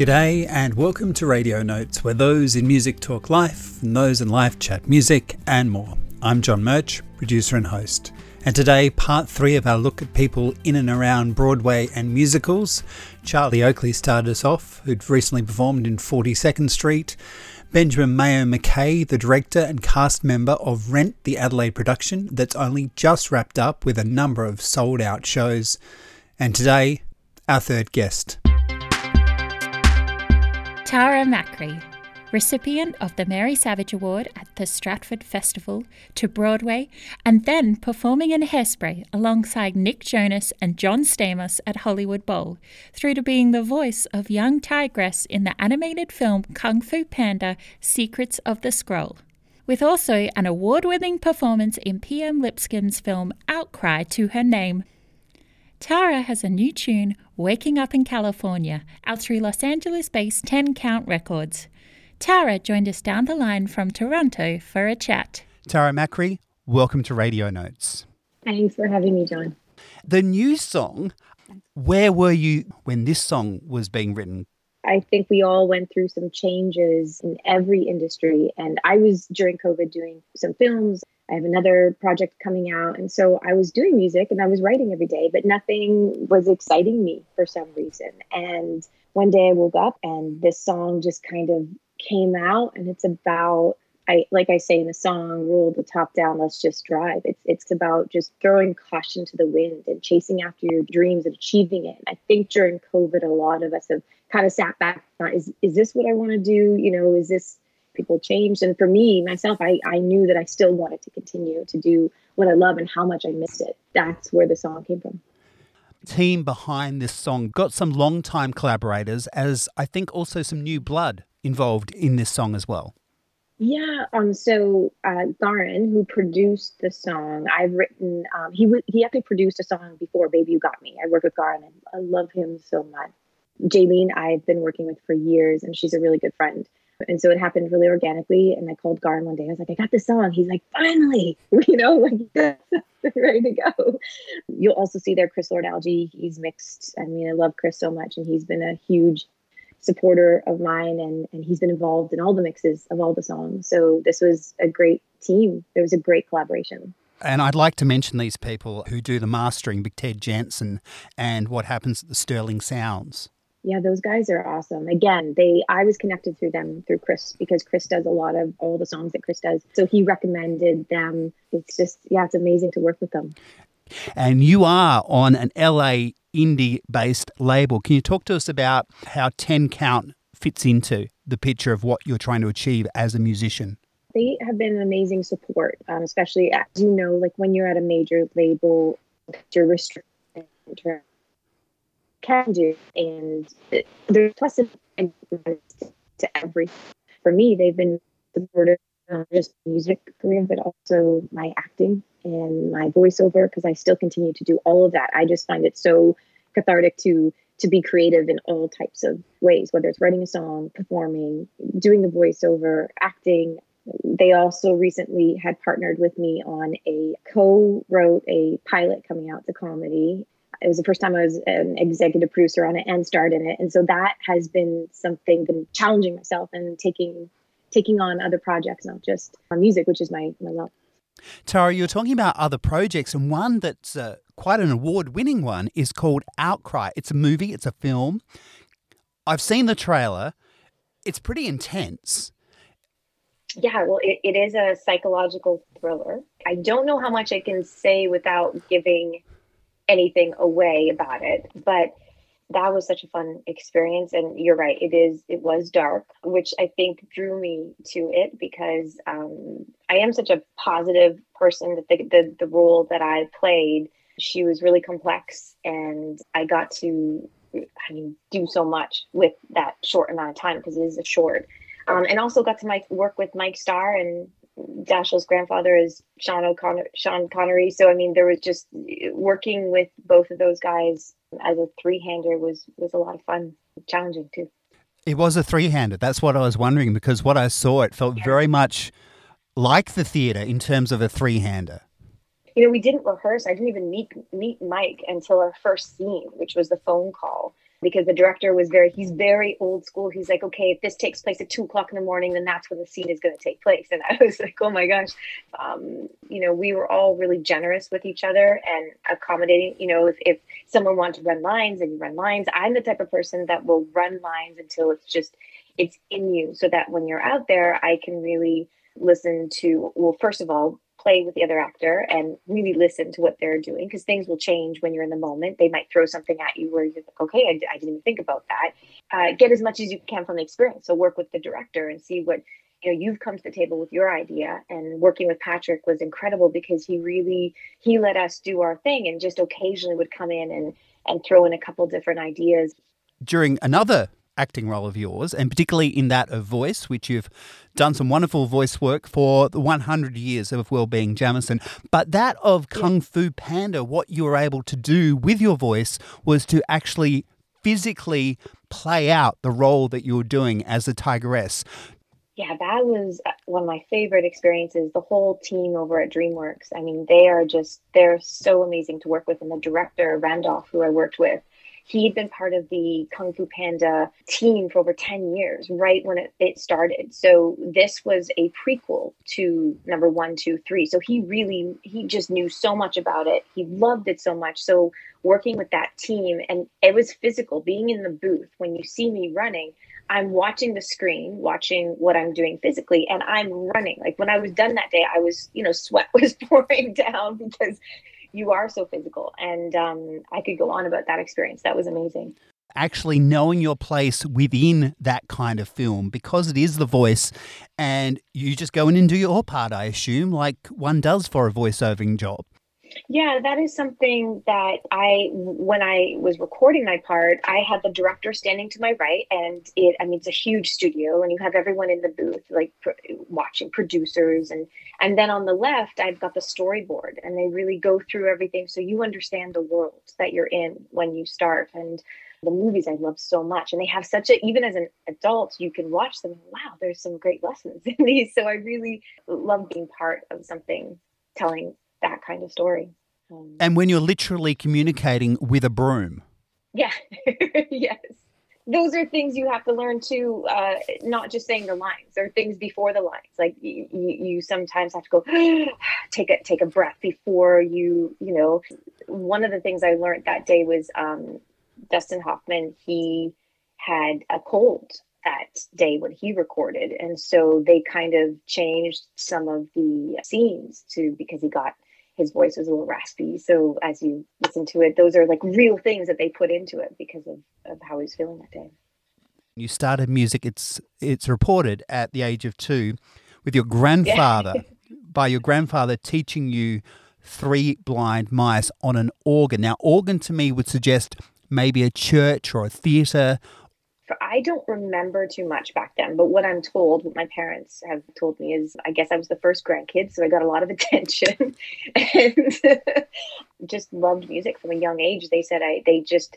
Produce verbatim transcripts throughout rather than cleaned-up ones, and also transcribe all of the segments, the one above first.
G'day and welcome to Radio Notes, where those in music talk life and those in life chat music and more. I'm John Murch, producer and host. And today, part three of our look at people in and around Broadway and musicals. Charlie Oakley started us off, who'd recently performed in forty-second Street. Benjamin Mayo-McKay, the director and cast member of Rent, the Adelaide production that's only just wrapped up with a number of sold-out shows. And today, our third guest. Tara Macri, recipient of the Mary Savage Award at the Stratford Festival to Broadway, and then performing in Hairspray alongside Nick Jonas and John Stamos at Hollywood Bowl, through to being the voice of Young Tigress in the animated film Kung Fu Panda: Secrets of the Scroll, with also an award-winning performance in P M Lipscomb's film Outcry to Her Name. Tara has a new tune, Waking Up in California, out through Los Angeles-based Ten Count Records. Tara joined us down the line from Toronto for a chat. Tara Macri, welcome to Radio Notes. Thanks for having me, John. The new song, where were you when this song was being written? I think we all went through some changes in every industry, and I was, during COVID, doing some films. I have another project coming out, and so I was doing music and I was writing every day, but nothing was exciting me for some reason. And one day I woke up and this song just kind of came out, and it's about, I like I say in the song, rule the top down, let's just drive. It's it's about just throwing caution to the wind and chasing after your dreams and achieving it. I think during COVID, a lot of us have kind of sat back, is is this what I want to do? You know, is this, people changed. And for me, myself, I, I knew that I still wanted to continue to do what I love and how much I missed it. That's where the song came from. Team behind this song got some long-time collaborators, as I think also some new blood involved in this song as well. Yeah, um, so uh, Garen, who produced the song, I've written, um, he w- he actually produced a song before, Baby You Got Me. I worked with Garen and I love him so much. Jaylene, I've been working with for years, and she's a really good friend. And so it happened really organically. And I called Garen one day. I was like, I got this song. He's like, finally, you know, like ready to go. You'll also see there Chris Lord-Alge. He's mixed. I mean, I love Chris so much. And he's been a huge supporter of mine. And, and he's been involved in all the mixes of all the songs. So this was a great team. There was a great collaboration. And I'd like to mention these people who do the mastering, Ted Jensen, and what happens at the Sterling Sounds. Yeah, those guys are awesome. Again, they I was connected through them, through Chris, because Chris does a lot of all the songs that Chris does. So he recommended them. It's just, yeah, it's amazing to work with them. And you are on an L A indie-based label. Can you talk to us about how Ten Count fits into the picture of what you're trying to achieve as a musician? They have been an amazing support, um, especially, as you know, like when you're at a major label, you're restricted in terms can do, and there's pluses to everything. For me, they've been supportive of just music career, but also my acting and my voiceover, because I still continue to do all of that. I just find it so cathartic to to be creative in all types of ways, whether it's writing a song, performing, doing the voiceover, acting. They also recently had partnered with me on a co-wrote a pilot coming out to comedy. It was the first time I was an executive producer on it and starred in it. And so that has been something, been challenging myself and taking taking on other projects, not just on music, which is my, my love. Tara, you're talking about other projects, and one that's uh, quite an award-winning one is called Outcry. It's a movie, it's a film. I've seen the trailer. It's pretty intense. Yeah, well, it, it is a psychological thriller. I don't know how much I can say without giving anything away about it, but that was such a fun experience. And you're right, it is it was dark, which I think drew me to it, because um I am such a positive person that the, the the role that I played, she was really complex, and I got to I mean do so much with that short amount of time, because it is a short, um and also got to my work with Mike Starr, and Dashiell's grandfather is Sean O'Connor, Sean Connery. So, I mean, there was just working with both of those guys as a three-hander was, was a lot of fun, challenging too. It was a three-hander. That's what I was wondering, because what I saw, it felt yeah. very much like the theatre in terms of a three-hander. You know, we didn't rehearse. I didn't even meet meet Mike until our first scene, which was the phone call. because the director was very, he's very old school. He's like, okay, if this takes place at two o'clock in the morning, then that's when the scene is going to take place. And I was like, oh my gosh. Um, you know, we were all really generous with each other and accommodating. You know, if, if someone wants to run lines, and you run lines. I'm the type of person that will run lines until it's just, it's in you, so that when you're out there, I can really listen to, well, first of all, play with the other actor and really listen to what they're doing, because things will change when you're in the moment. They might throw something at you where you're like, okay, I, I didn't even think about that. Uh, get as much as you can from the experience. So work with the director and see what, you know, you've come to the table with your idea. And working with Patrick was incredible, because he really, he let us do our thing and just occasionally would come in and, and throw in a couple different ideas. During another acting role of yours, and particularly in that of voice, which you've done some wonderful voice work for the one hundred years of Wellbeing Jamison. But that of Kung Fu Panda, what you were able to do with your voice was to actually physically play out the role that you were doing as a tigress. Yeah, that was one of my favorite experiences. The whole team over at DreamWorks, I mean, they are just, they're so amazing to work with. And the director, Randolph, who I worked with, he'd been part of the Kung Fu Panda team for over ten years, right when it, it started. So this was a prequel to number one, two, three. So he really, he just knew so much about it. He loved it so much. So working with that team, and it was physical, being in the booth, when you see me running, I'm watching the screen, watching what I'm doing physically, and I'm running. Like when I was done that day, I was, you know, sweat was pouring down, because you are so physical. And um, I could go on about that experience. That was amazing. Actually knowing your place within that kind of film, because it is the voice, and you just go in and do your part, I assume, like one does for a voiceovering job. Yeah, that is something that I, when I was recording my part, I had the director standing to my right, and it, I mean, it's a huge studio, and you have everyone in the booth, like pr- watching producers. And, and then on the left, I've got the storyboard, and they really go through everything. So you understand the world that you're in when you start. And the movies I love so much, and they have such a, even as an adult, you can watch them. Wow, there's some great lessons in these. So I really love being part of something, telling that kind of story. Um, and when you're literally communicating with a broom. Yeah, yes. Those are things you have to learn too, uh, not just saying the lines. There are things before the lines. Like you, you sometimes have to go, take a take a breath before you, you know. One of the things I learned that day was um, Dustin Hoffman, he had a cold that day when he recorded. And so they kind of changed some of the scenes too, because he got, his voice was a little raspy. So as you listen to it, those are like real things that they put into it because of, of how he was feeling that day. You started music, it's it's reported, at the age of two with your grandfather, yeah. by your grandfather teaching you Three Blind Mice on an organ. Now, organ to me would suggest maybe a church or a theatre. I don't remember too much back then, but what I'm told, what my parents have told me is, I guess I was the first grandkid, so I got a lot of attention and just loved music from a young age. They said I, they just,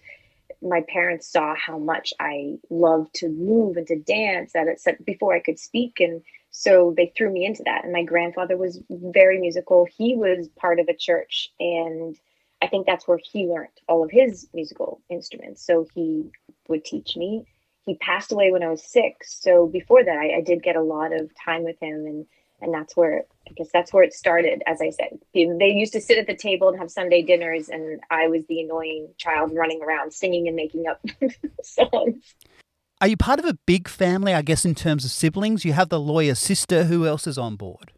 my parents saw how much I loved to move and to dance that it, before I could speak. And so they threw me into that. And my grandfather was very musical. He was part of a church, and I think that's where he learned all of his musical instruments. So he would teach me. He passed away when I was six. So before that, I, I did get a lot of time with him. And, and that's where, I guess that's where it started. As I said, they used to sit at the table and have Sunday dinners. And I was the annoying child running around singing and making up songs. Are you part of a big family, I guess, in terms of siblings? You have the lawyer sister. Who else is on board?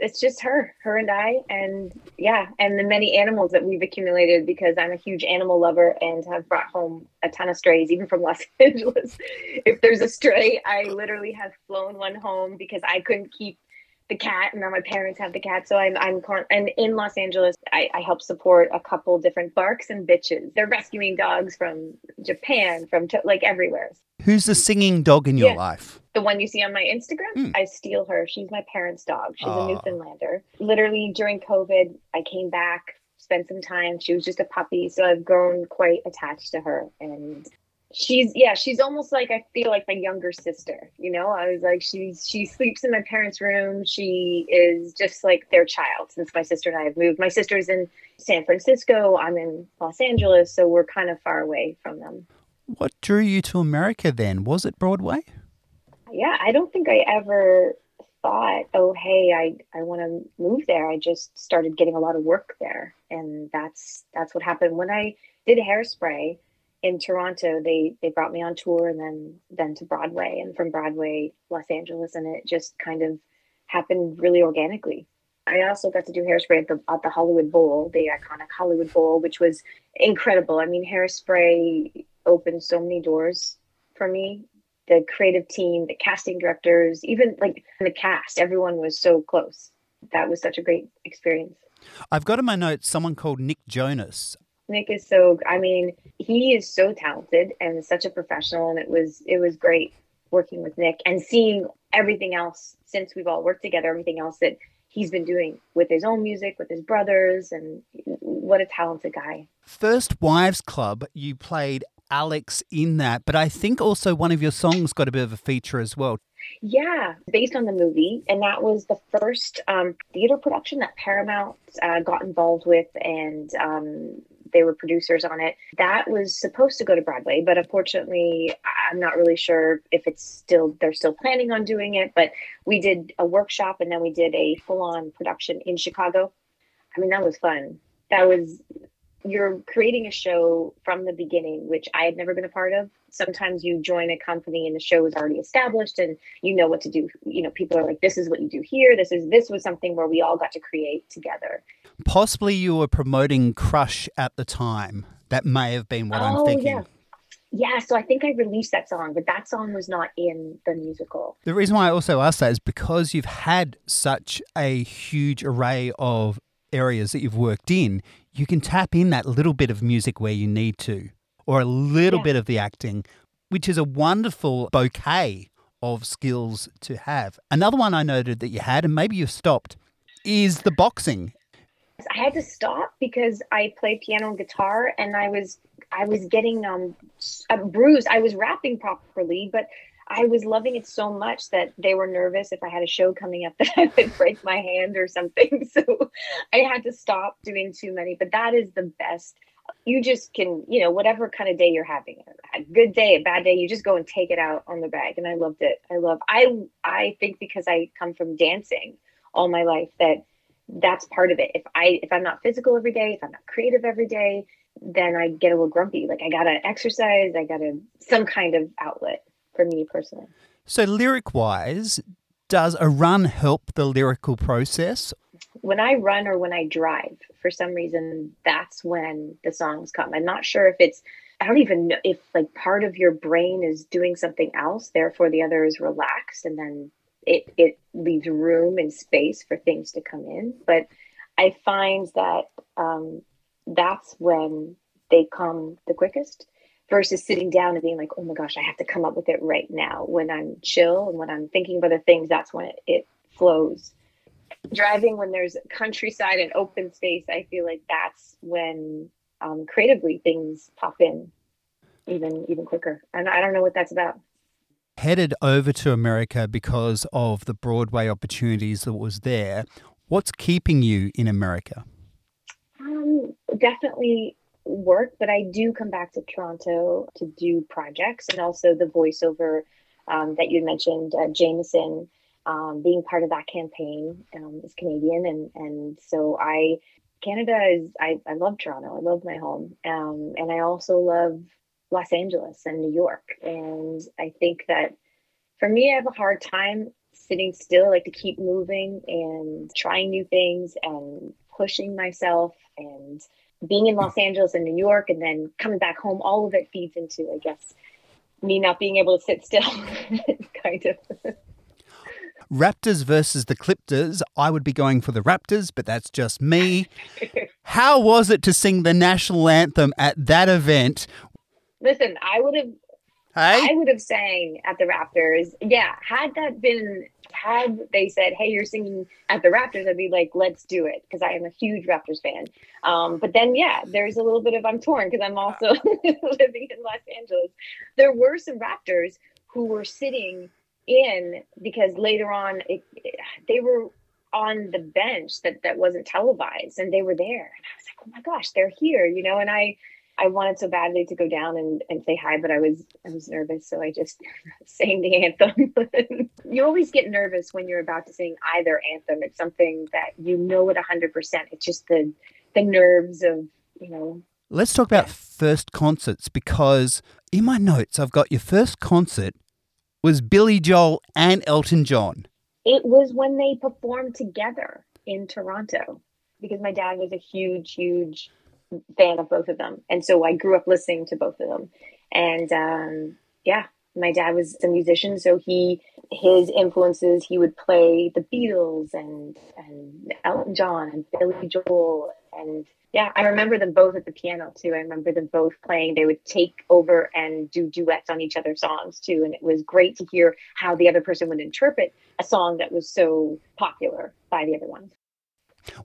It's just her, her and I, and yeah, and the many animals that we've accumulated, because I'm a huge animal lover and have brought home a ton of strays, even from Los Angeles. If there's a stray, I literally have flown one home because I couldn't keep the cat, and now my parents have the cat. So I'm I'm con- and in Los Angeles, I, I help support a couple different barks and bitches. They're rescuing dogs from Japan, from to- like everywhere. Who's the singing dog in your yeah. life? The one you see on my Instagram, mm. I steal her. She's my parents' dog. She's oh. a Newfoundlander. Literally during COVID, I came back, spent some time. She was just a puppy. So I've grown quite attached to her. And she's, yeah, she's almost like, I feel like my younger sister, you know? I was like, she's, she sleeps in my parents' room. She is just like their child, since my sister and I have moved. My sister's in San Francisco. I'm in Los Angeles. So we're kind of far away from them. What drew you to America then? Was it Broadway? Yeah, I don't think I ever thought, oh, hey, I, I want to move there. I just started getting a lot of work there. And that's that's what happened. When I did Hairspray in Toronto, they, they brought me on tour and then, then to Broadway, and from Broadway, Los Angeles. And it just kind of happened really organically. I also got to do Hairspray at the, at the Hollywood Bowl, the iconic Hollywood Bowl, which was incredible. I mean, Hairspray opened so many doors for me. The creative team, the casting directors, even like the cast, everyone was so close. That was such a great experience. I've got in my notes someone called Nick Jonas. Nick is so, I mean, he is so talented and such a professional, and it was it was great working with Nick and seeing everything else since we've all worked together, everything else that he's been doing with his own music, with his brothers, and what a talented guy. First Wives Club, you played Alex in that, but I think also one of your songs got a bit of a feature as well. Yeah, based on the movie, and that was the first um, theater production that Paramount uh, got involved with, and um, they were producers on it. That was supposed to go to Broadway, but unfortunately, I'm not really sure if it's still, they're still planning on doing it, but we did a workshop and then we did a full-on production in Chicago. I mean, that was fun. That was... You're creating a show from the beginning, which I had never been a part of. Sometimes you join a company and the show is already established and you know what to do. You know, people are like, this is what you do here. This is this was something where we all got to create together. Possibly you were promoting Crush at the time. That may have been what oh, I'm thinking. Yeah. Yeah, so I think I released that song, but that song was not in the musical. The reason why I also asked that is because you've had such a huge array of areas that you've worked in, you can tap in that little bit of music where you need to, or a little yeah. bit of the acting, which is a wonderful bouquet of skills to have. Another one I noted that you had, and maybe you've stopped, is the boxing. I had to stop because I play piano and guitar, and I was I was getting um bruised. I was rapping properly, but I was loving it so much that they were nervous if I had a show coming up that I would break my hand or something. So I had to stop doing too many, but that is the best. You just can, you know, whatever kind of day you're having, a good day, a bad day, you just go and take it out on the bag. And I loved it. I love, I, I think because I come from dancing all my life, that that's part of it. If I, if I'm not physical every day, if I'm not creative every day, then I get a little grumpy. Like I got to exercise. I got to some kind of outlet. For me personally. So lyric-wise, does a run help the lyrical process? When I run or when I drive, for some reason, that's when the songs come. I'm not sure if it's, I don't even know if like part of your brain is doing something else, therefore the other is relaxed, and then it, it leaves room and space for things to come in. But I find that um, that's when they come the quickest. Versus sitting down and being like, oh my gosh, I have to come up with it right now. When I'm chill and when I'm thinking about other things, that's when it, it flows. Driving, when there's countryside and open space, I feel like that's when um, creatively things pop in even even quicker. And I don't know what that's about. Headed over to America because of the Broadway opportunities that was there. What's keeping you in America? Um, definitely work, but I do come back to Toronto to do projects, and also the voiceover um, that you mentioned, uh, Jameson, um, being part of that campaign um, is Canadian, and and so I, Canada is, I, I love Toronto, I love my home, um, and I also love Los Angeles and New York, and I think that for me, I have a hard time sitting still. I like to keep moving and trying new things and pushing myself, and being in Los Angeles and New York and then coming back home, all of it feeds into, I guess, me not being able to sit still, kind of. Raptors versus the Clipters. I would be going for the Raptors, but that's just me. How was it to sing the national anthem at that event? Listen, I would have hey? I would have sang at the Raptors. Yeah, had that been, had they said, hey, you're singing at the Raptors, I'd be like, let's do it, because I am a huge Raptors fan. Um, but then, yeah, there's a little bit of I'm torn because I'm also living in Los Angeles. There were some Raptors who were sitting in because later on it, it, they were on the bench that, that wasn't televised, and they were there. And I was like, oh, my gosh, they're here, you know, and I I wanted so badly to go down and, and say hi, but I was I was nervous, so I just sang the anthem. You always get nervous when you're about to sing either anthem. It's something that you know at one hundred percent. It's just the the nerves of, you know. Let's talk about first concerts, because in my notes I've got your first concert was Billy Joel and Elton John. It was when they performed together in Toronto, because my dad was a huge, huge fan of both of them. And so I grew up listening to both of them. And um, yeah, my dad was a musician. So he, his influences, he would play the Beatles and, and Elton John and Billy Joel. And yeah, I remember them both at the piano too. I remember them both playing. They would take over and do duets on each other's songs too. And it was great to hear how the other person would interpret a song that was so popular by the other one.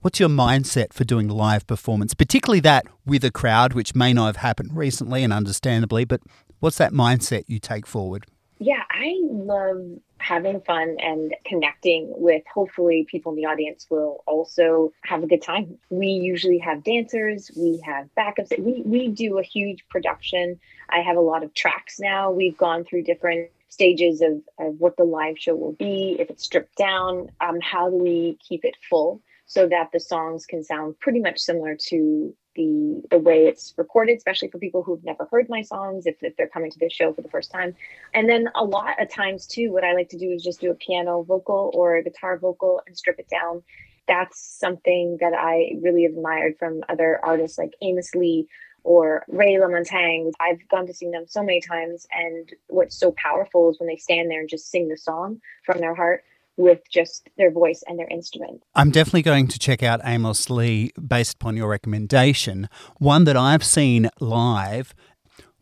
What's your mindset for doing live performance, particularly that with a crowd, which may not have happened recently and understandably, but what's that mindset you take forward? Yeah, I love having fun and connecting with, hopefully people in the audience will also have a good time. We usually have dancers, we have backups, we, we do a huge production. I have a lot of tracks now. We've gone through different stages of, of what the live show will be, if it's stripped down, um, how do we keep it full, so that the songs can sound pretty much similar to the the way it's recorded, especially for people who've never heard my songs, if, if they're coming to this show for the first time. And then a lot of times too, what I like to do is just do a piano vocal or a guitar vocal and strip it down. That's something that I really admired from other artists like Amos Lee or Ray LaMontagne. I've gone to see them so many times, and what's so powerful is when they stand there and just sing the song from their heart with just their voice and their instrument. I'm definitely going to check out Amos Lee based upon your recommendation. One that I've seen live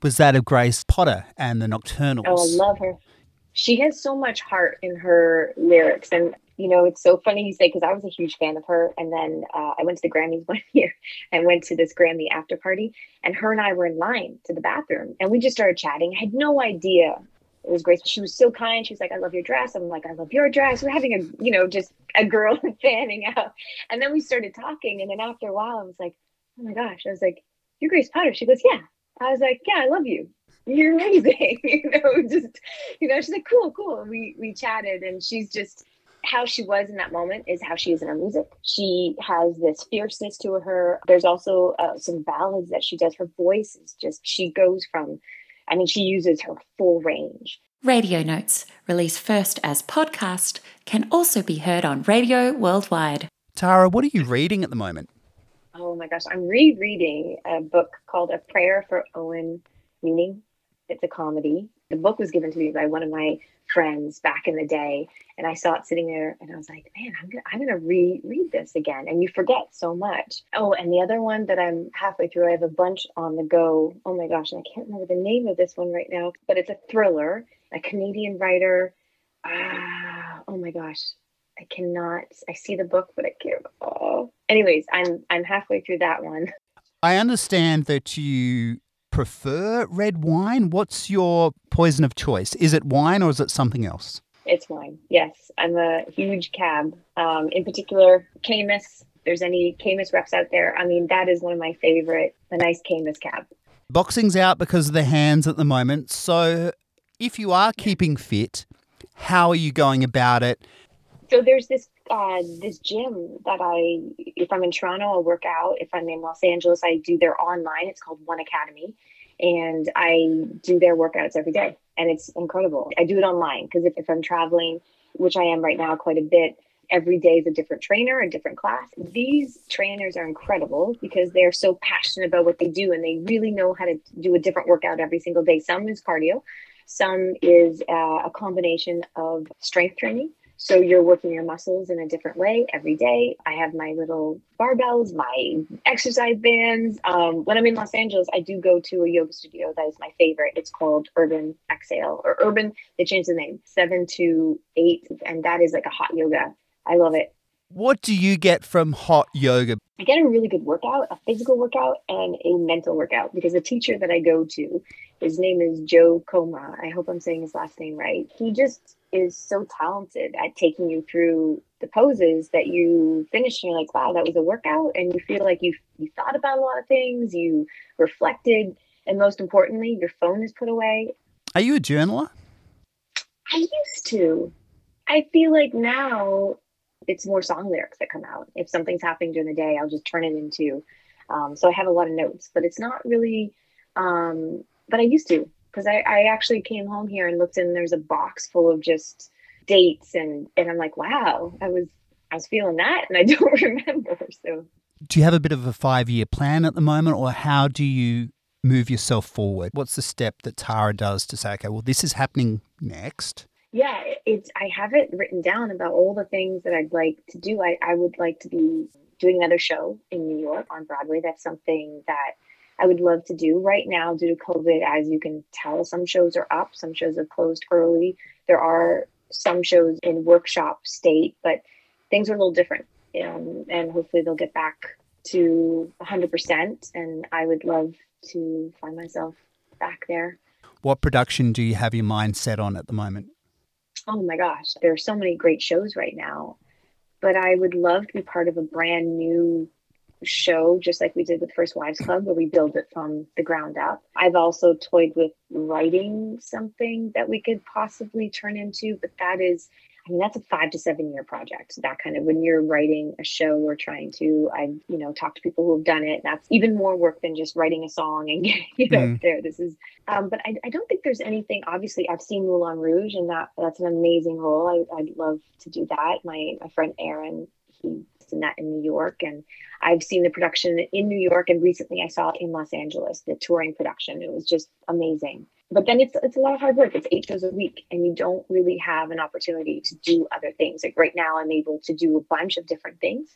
was that of Grace Potter and the Nocturnals. Oh, I love her. She has so much heart in her lyrics. And, you know, it's so funny you say, because I was a huge fan of her. And then uh, I went to the Grammys one year and went to this Grammy after party. And her and I were in line to the bathroom. And we just started chatting. I had no idea it was great. She was so kind. She was like, I love your dress. I'm like, I love your dress. We're having a, you know, just a girl fanning out. And then we started talking. And then after a while, I was like, oh my gosh. I was like, you're Grace Potter. She goes, yeah. I was like, yeah, I love you. You're amazing. you know, just, you know, she's like, cool, cool. And we, we chatted, and she's just, how she was in that moment is how she is in her music. She has this fierceness to her. There's also uh, some ballads that she does. Her voice is just, she goes from, I mean, she uses her full range. Radio Notes, released first as podcast, can also be heard on radio worldwide. Tara, what are you reading at the moment? Oh my gosh, I'm rereading a book called A Prayer for Owen Meaning. It's a comedy. The book was given to me by one of my friends back in the day, and I saw it sitting there, and I was like, man, I'm gonna, I'm gonna reread this again. And you forget so much. Oh, and the other one that I'm halfway through, I have a bunch on the go. Oh my gosh, and I can't remember the name of this one right now, but it's a thriller, a Canadian writer. Ah, oh my gosh, I cannot. I see the book, but I can't. Oh, anyways, I'm I'm halfway through that one. I understand that you prefer red wine. What's your poison of choice? Is it wine or is it something else? It's wine. Yes. I'm a huge cab. Um, in particular, Camus. If there's any Camus reps out there, I mean, that is one of my favorite, a nice Camus cab. Boxing's out because of the hands at the moment. So if you are keeping fit, how are you going about it? So there's this uh, this gym that I, if I'm in Toronto, I'll work out. If I'm in Los Angeles, I do their online. It's called One Academy. And I do their workouts every day. And it's incredible. I do it online because if, if I'm traveling, which I am right now quite a bit, every day is a different trainer, a different class. These trainers are incredible because they're so passionate about what they do. And they really know how to do a different workout every single day. Some is cardio. Some is uh, a combination of strength training. So you're working your muscles in a different way every day. I have my little barbells, my exercise bands. Um, when I'm in Los Angeles, I do go to a yoga studio that is my favorite. It's called Urban Exhale or Urban. They changed the name seven to eight. And that is like a hot yoga. I love it. What do you get from hot yoga? I get a really good workout, a physical workout and a mental workout, because the teacher that I go to, his name is Joe Coma. I hope I'm saying his last name right. He just is so talented at taking you through the poses that you finish and you're like, wow, that was a workout. And you feel like you you thought about a lot of things, you reflected, and most importantly, your phone is put away. Are you a journaler? I used to. I feel like now it's more song lyrics that come out. If something's happening during the day, I'll just turn it into. Um, so I have a lot of notes, but it's not really, um, but I used to. Because I, I actually came home here and looked in, there's a box full of just dates. And, and I'm like, wow, I was I was feeling that and I don't remember. So, do you have a bit of a five-year plan at the moment, or how do you move yourself forward? What's the step that Tara does to say, okay, well, this is happening next? Yeah, it's I have it written down about all the things that I'd like to do. I, I would like to be doing another show in New York on Broadway. That's something that I would love to do. Right now, due to COVID, as you can tell, some shows are up, some shows have closed early. There are some shows in workshop state, but things are a little different, um, and hopefully they'll get back to one hundred percent, and I would love to find myself back there. What production do you have your mind set on at the moment? Oh my gosh, there are so many great shows right now, but I would love to be part of a brand new show, just like we did with First Wives Club, where we build it from the ground up. I've also toyed with writing something that we could possibly turn into, but that is, I mean, that's a five to seven year project. That kind of, when you're writing a show or trying to, I've, you know, talked to people who have done it. That's even more work than just writing a song and getting it out there. This is, um, but I, I don't think there's anything, obviously I've seen Moulin Rouge and that that's an amazing role. I, I'd love to do that. My, my friend, Aaron, he in that in New York, and I've seen the production in New York, and recently I saw it in Los Angeles, the touring production. It was just amazing. But then it's it's a lot of hard work. It's eight shows a week, and you don't really have an opportunity to do other things. Like right now, I'm able to do a bunch of different things.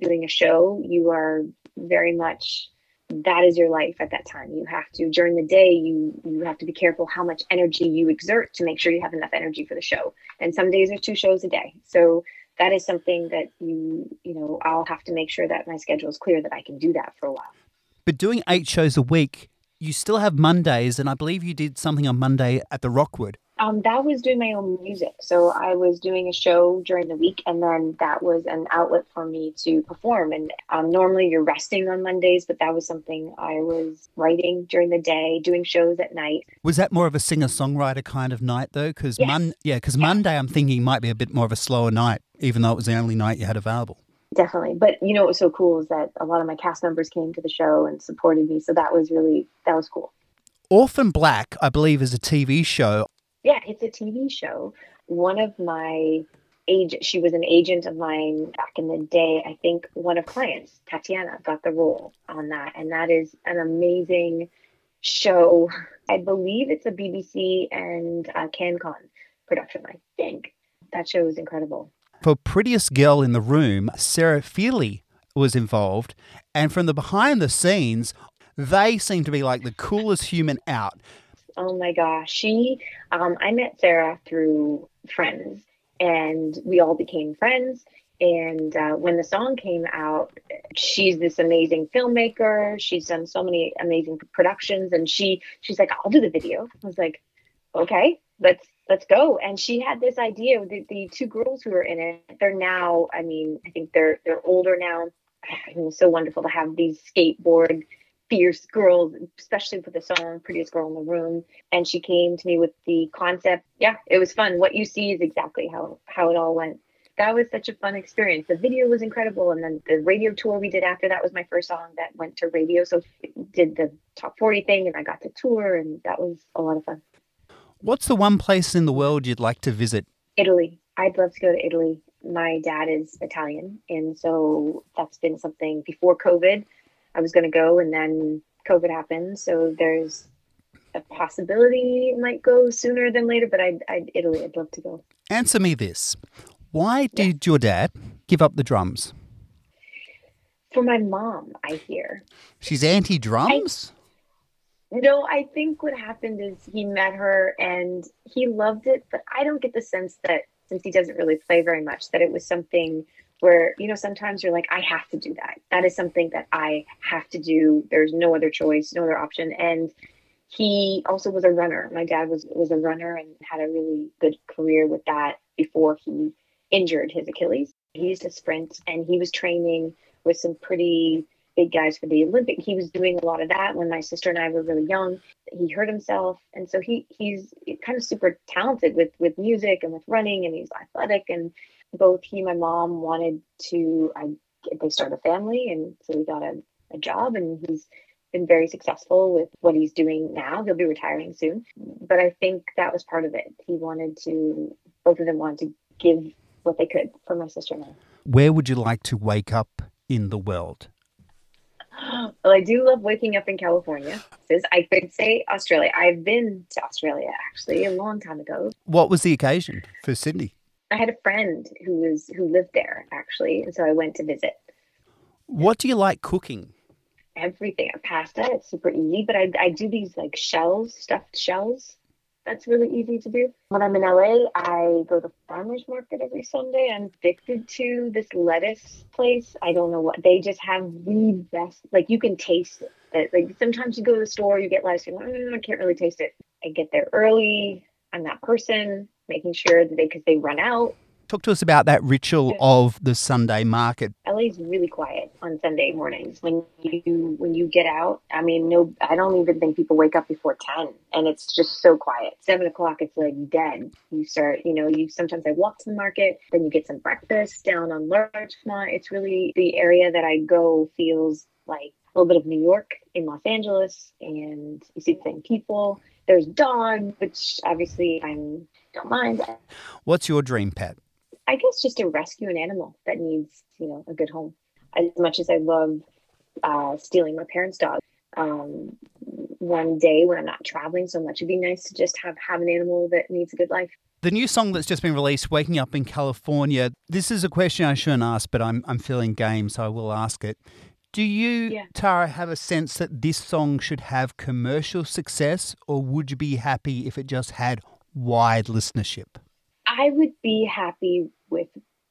Doing a show, you are very much, that is your life at that time. You have to, during the day, you you have to be careful how much energy you exert to make sure you have enough energy for the show. And some days are two shows a day. So that is something that you, you know, I'll have to make sure that my schedule is clear that I can do that for a while. But doing eight shows a week, you still have Mondays, and I believe you did something on Monday at the Rockwood. Um, that was doing my own music. So I was doing a show during the week, and then that was an outlet for me to perform. And um, normally you're resting on Mondays, but that was something I was writing during the day, doing shows at night. Was that more of a singer-songwriter kind of night, though? Cause yes. Mon- yeah, because yeah. Monday I'm thinking might be a bit more of a slower night, even though it was the only night you had available. Definitely. But you know what was so cool is that a lot of my cast members came to the show and supported me. So that was really, that was cool. Orphan Black, I believe, is a T V show. Yeah, it's a T V show. One of my agents, she was an agent of mine back in the day. I think one of clients, Tatiana, got the role on that. And that is an amazing show. I believe it's a B B C and uh, CanCon production, I think. That show is incredible. For Prettiest Girl in the Room, Sarah Feely was involved. And from the behind the scenes, they seem to be like the coolest human out. Oh my gosh. She, um, I met Sarah through friends, and we all became friends. And uh, when the song came out, she's this amazing filmmaker. She's done so many amazing productions, and she, she's like, I'll do the video. I was like, okay, let's, let's go. And she had this idea. The, the two girls who were in it, they're now, I mean, I think they're, they're older now. I mean, it's so wonderful to have these skateboard fierce girls, especially with the song Prettiest Girl in the Room. And she came to me with the concept. Yeah, it was fun. What you see is exactly how, how it all went. That was such a fun experience. The video was incredible. And then the radio tour we did after that was my first song that went to radio. So it did the top forty thing, and I got to tour, and that was a lot of fun. What's the one place in the world you'd like to visit? Italy. I'd love to go to Italy. My dad is Italian, and so that's been something before COVID. I was going to go, and then COVID happened. So there's a possibility it might go sooner than later, but I'd, I'd Italy, I'd love to go. Answer me this. Why did yeah. your dad give up the drums? For my mom, I hear. She's anti-drums? I, no, I think what happened is he met her and he loved it, but I don't get the sense that, since he doesn't really play very much, that it was something where, you know, sometimes you're like, I have to do that. That is something that I have to do. There's no other choice, no other option. And He also was a runner. My dad was was a runner and had a really good career with that before he injured his Achilles. He used to sprint, and he was training with some pretty big guys for the Olympic. He was doing a lot of that when my sister and I were really young. He hurt himself. And so he he's kind of super talented with, with music and with running, and he's athletic. And both he and my mom wanted to, I, they start a family. And so we got a, a job, and he's been very successful with what he's doing now. He'll be retiring soon. But I think that was part of it. He wanted to, both of them wanted to give what they could for my sister and I. Where would you like to wake up in the world? Well, I do love waking up in California. I could say Australia. I've been to Australia, actually, a long time ago. What was the occasion for Sydney? I had a friend who was who lived there, actually, and so I went to visit. What do you like cooking? Everything. Pasta, it's super easy, but I, I do these, like, shells, stuffed shells. That's really easy to do. When I'm in L A, I go to farmers market every Sunday. I'm addicted to this lettuce place. I don't know what they just have the best. Like, you can taste it. Like, sometimes you go to the store, you get lettuce, you're like, mm, I can't really taste it. I get there early. I'm that person making sure that they because they run out. Talk to us about that ritual of the Sunday market. L A's really quiet on Sunday mornings. When you when you get out, I mean, no, I don't even think people wake up before ten, and it's just so quiet. Seven o'clock, it's like dead. You start, you know, you sometimes I walk to the market, then you get some breakfast down on Larchmont. It's really the area that I go feels like a little bit of New York in Los Angeles, and you see the same people. There's dogs, which obviously I don't mind. What's your dream pet? I guess just to rescue an animal that needs, you know, a good home. As much as I love uh, stealing my parents' dog, um, one day when I'm not traveling so much, it'd be nice to just have, have an animal that needs a good life. The new song that's just been released, Waking Up in California, this is a question I shouldn't ask, but I'm I'm feeling game, so I will ask it. Do you, yeah. Tara, have a sense that this song should have commercial success, or would you be happy if it just had wide listenership? I would be happy with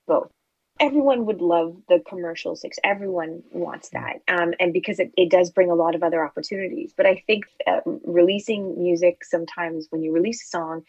both. Everyone would love the commercial success. Everyone wants that. Um, and because it, it does bring a lot of other opportunities. But I think uh, releasing music sometimes when you release a song,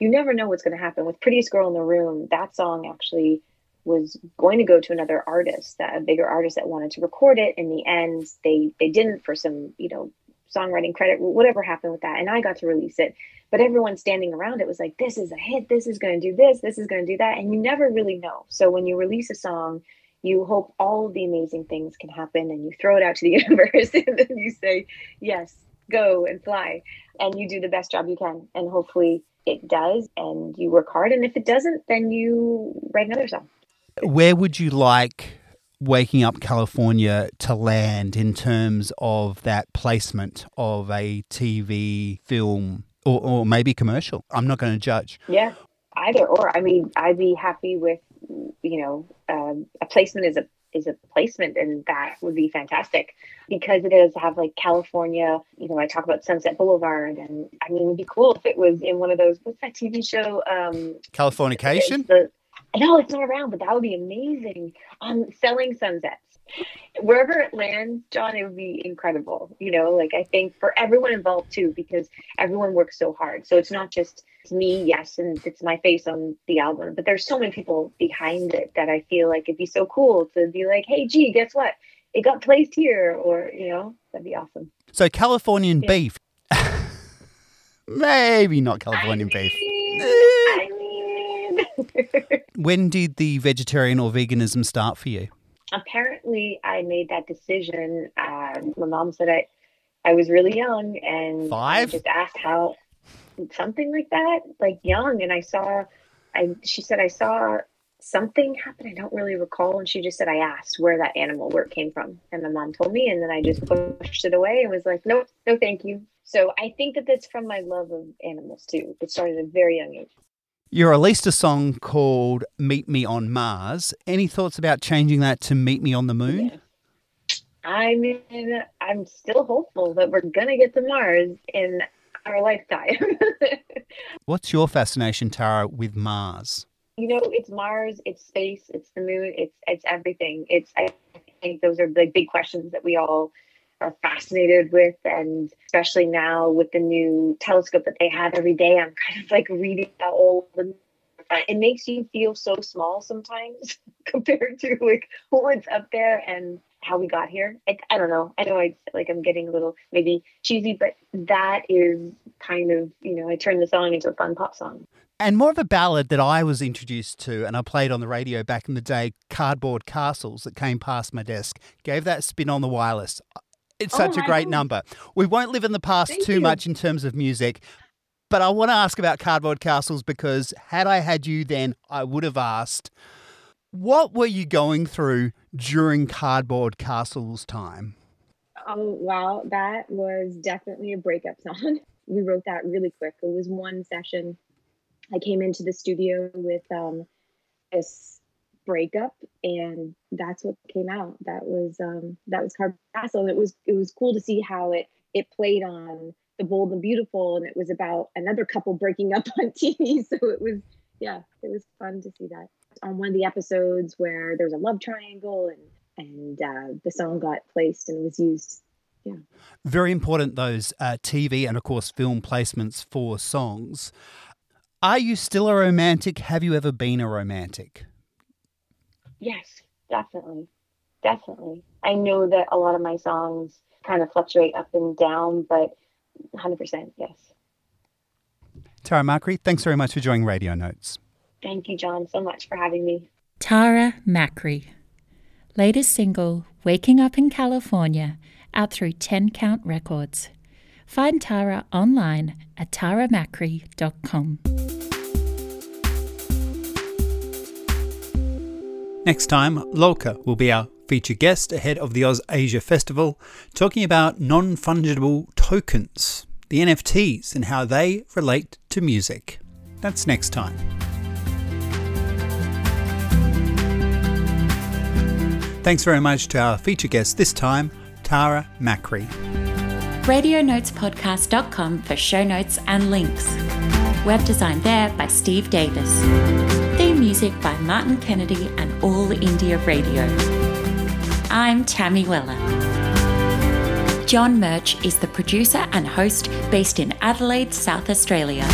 you never know what's going to happen. With Prettiest Girl in the Room, that song actually was going to go to another artist, that, a bigger artist that wanted to record it. In the end, they, they didn't for some, you know, songwriting credit, whatever happened with that. And I got to release it. But everyone standing around it was like, this is a hit. This is going to do this. This is going to do that. And you never really know. So when you release a song, you hope all of the amazing things can happen, and you throw it out to the universe and then you say, yes, go and fly. And you do the best job you can. And hopefully it does. And you work hard. And if it doesn't, then you write another song. Where would you like Waking Up California to land in terms of that placement of a T V film? Or, or maybe commercial. I'm not going to judge. Yeah, either or. I mean, I'd be happy with, you know, um, a placement is a is a placement, and that would be fantastic because it does have like California. You know, I talk about Sunset Boulevard, and I mean, it'd be cool if it was in one of those. What's that T V show? Um, Californication. The, no, it's not around, but that would be amazing. Um, Selling Sunsets. Wherever it lands, John, it would be incredible. You know, like I think for everyone involved too, because everyone works so hard. So it's not just me, yes, and it's my face on the album, but there's so many people behind it that I feel like it'd be so cool to be like, hey, gee, guess what? It got placed here, or, you know, that'd be awesome. So Californian yeah. beef. Maybe not Californian I mean, beef. I mean. When did the vegetarian or veganism start for you? Apparently, I made that decision. Uh, my mom said I, I was really young, and Five? I just asked how, something like that, like young. And I saw, I she said I saw something happen. I don't really recall. And she just said I asked where that animal, where it came from, and my mom told me. And then I just pushed it away and was like, no, no, thank you. So I think that that's from my love of animals too. It started at a very young age. You released a song called Meet Me on Mars. Any thoughts about changing that to Meet Me on the Moon? Yeah. I mean, I'm still hopeful that we're going to get to Mars in our lifetime. What's your fascination, Tara, with Mars? You know, it's Mars, it's space, it's the moon, it's it's everything. It's I think those are the big questions that we all are fascinated with. And especially now with the new telescope that they have every day, I'm kind of like reading that all the it makes you feel so small sometimes compared to like what's up there and how we got here. I, I don't know. I know I like I'm getting a little maybe cheesy, but that is kind of, you know, I turned the song into a fun pop song. And more of a ballad that I was introduced to and I played on the radio back in the day, Cardboard Castles, that came past my desk, gave that spin on the wireless. It's such oh, a great God. number. We won't live in the past Thank too you. much in terms of music. But I want to ask about Cardboard Castles because had I had you then, I would have asked, what were you going through during Cardboard Castles time? Oh, wow. That was definitely a breakup song. We wrote that really quick. It was one session. I came into the studio with um, this breakup and that's what came out. That was um, that was Cardboard Castles. It was, it was cool to see how it, it played on The Bold and Beautiful, and it was about another couple breaking up on T V. So it was, yeah, it was fun to see that. On one of the episodes where there was a love triangle and and uh, the song got placed and was used, yeah. Very important, those uh, T V and, of course, film placements for songs. Are you still a romantic? Have you ever been a romantic? Yes, definitely. Definitely. I know that a lot of my songs kind of fluctuate up and down, but one hundred percent, yes. Tara Macri, thanks very much for joining Radio Notes. Thank you, John, so much for having me. Tara Macri. Latest single, Waking Up in California, out through Ten Count Records. Find Tara online at tara macri dot com. Next time, Lolka will be our feature guest ahead of the Oz Asia Festival, talking about non-fungible tokens, the N F Ts, and how they relate to music. That's next time. Thanks very much to our feature guest this time, Tara Macri. radio notes podcast dot com for show notes and links. Web design there by Steve Davis. Theme music by Martin Kennedy and All India Radio. I'm Tammy Weller. John Murch is the producer and host based in Adelaide, South Australia.